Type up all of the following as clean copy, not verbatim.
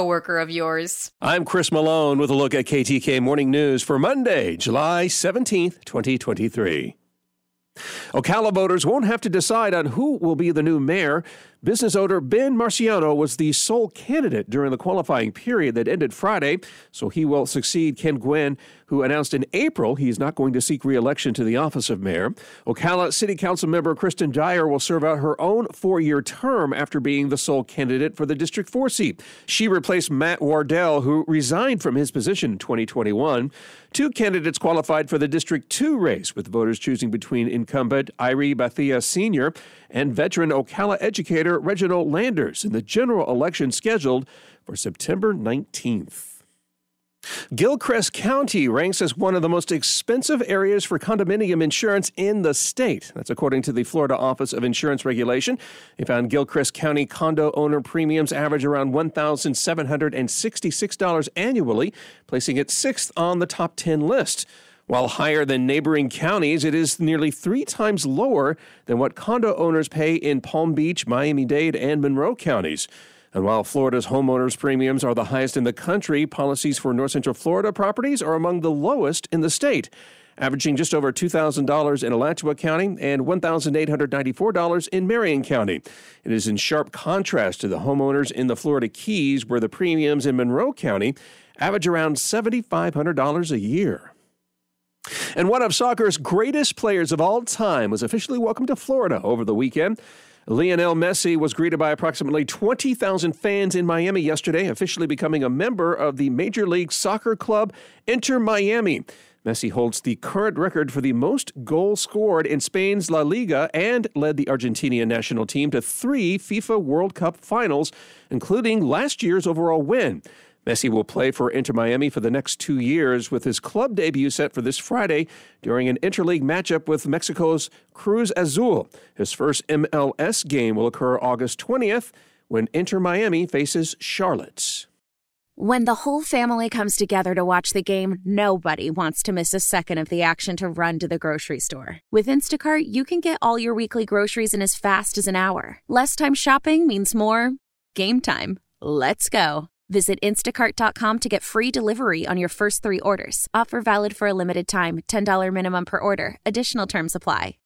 of yours. I'm Chris Malone with a look at KTK Morning News for Monday, July 17th, 2023. Ocala voters won't have to decide on who will be the new mayor. Business owner Ben Marciano was the sole candidate during the qualifying period that ended Friday, so he will succeed Ken Gwynn, who announced in April he's not going to seek re-election to the office of mayor. Ocala City Council member Kristen Dyer will serve out her own four-year term after being the sole candidate for the District 4 seat. She replaced Matt Wardell, who resigned from his position in 2021. Two candidates qualified for the District 2 race, with voters choosing between incumbent Irie Bathia, Sr. and veteran Ocala educator Reginald Landers in the general election scheduled for September 19th. Gilchrist County ranks as one of the most expensive areas for condominium insurance in the state. That's according to the Florida Office of Insurance Regulation. They found Gilchrist County condo owner premiums average around $1,766 annually, placing it sixth on the top 10 list. While higher than neighboring counties, it is nearly three times lower than what condo owners pay in Palm Beach, Miami-Dade, and Monroe counties. And while Florida's homeowners' premiums are the highest in the country, policies for North Central Florida properties are among the lowest in the state, averaging just over $2,000 in Alachua County and $1,894 in Marion County. It is in sharp contrast to the homeowners in the Florida Keys, where the premiums in Monroe County average around $7,500 a year. And one of soccer's greatest players of all time was officially welcomed to Florida over the weekend. Lionel Messi was greeted by approximately 20,000 fans in Miami yesterday, officially becoming a member of the Major League Soccer club Inter Miami. Messi holds the current record for the most goals scored in Spain's La Liga and led the Argentinian national team to three FIFA World Cup finals, including last year's overall win. Messi will play for Inter Miami for the next 2 years, with his club debut set for this Friday during an interleague matchup with Mexico's Cruz Azul. His first MLS game will occur August 20th when Inter Miami faces Charlotte. When the whole family comes together to watch the game, nobody wants to miss a second of the action to run to the grocery store. With Instacart, you can get all your weekly groceries in as fast as an hour. Less time shopping means more game time. Let's go. Visit instacart.com to get free delivery on your first three orders. Offer valid for a limited time. $10 minimum per order. Additional terms apply.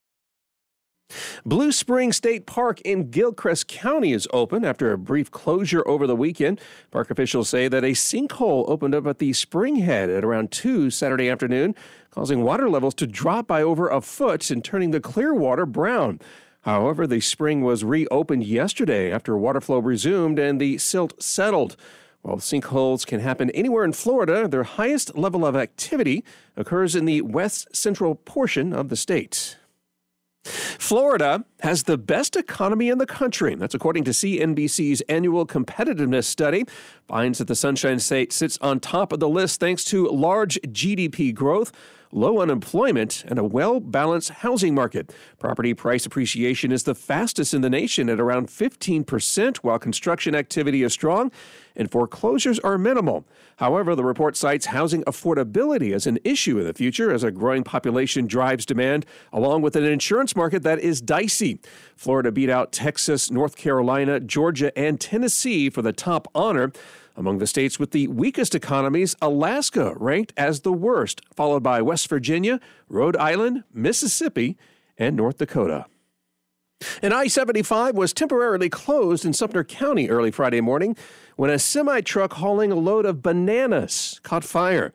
Blue Spring State Park in Gilchrist County is open after a brief closure over the weekend. Park officials say that a sinkhole opened up at the spring head at around 2 Saturday afternoon, causing water levels to drop by over a foot and turning the clear water brown. However, the spring was reopened yesterday after water flow resumed and the silt settled. While sinkholes can happen anywhere in Florida, their highest level of activity occurs in the west central portion of the state. Florida has the best economy in the country. That's according to CNBC's annual competitiveness study. Finds that the Sunshine State sits on top of the list thanks to large GDP growth, low unemployment, and a well-balanced housing market. Property price appreciation is the fastest in the nation at around 15%, while construction activity is strong and foreclosures are minimal. However, the report cites housing affordability as an issue in the future as a growing population drives demand, along with an insurance market that is dicey. Florida beat out Texas, North Carolina, Georgia, and Tennessee for the top honor. Among the states with the weakest economies, Alaska ranked as the worst, followed by West Virginia, Rhode Island, Mississippi, and North Dakota. And I-75 was temporarily closed in Sumter County early Friday morning when a semi-truck hauling a load of bananas caught fire.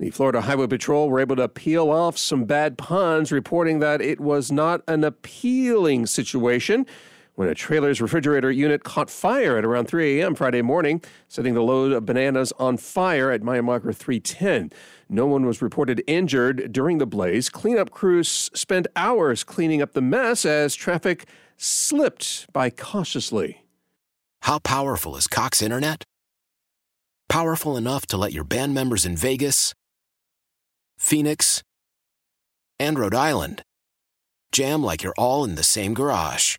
The Florida Highway Patrol were able to peel off some bad puns, reporting that it was not an appealing situation when a trailer's refrigerator unit caught fire at around 3 a.m. Friday morning, setting the load of bananas on fire at mile marker 310. No one was reported injured during the blaze. Cleanup crews spent hours cleaning up the mess as traffic slipped by cautiously. How powerful is Cox Internet? powerful enough to let your band members in Vegas, Phoenix, and Rhode Island jam like you're all in the same garage.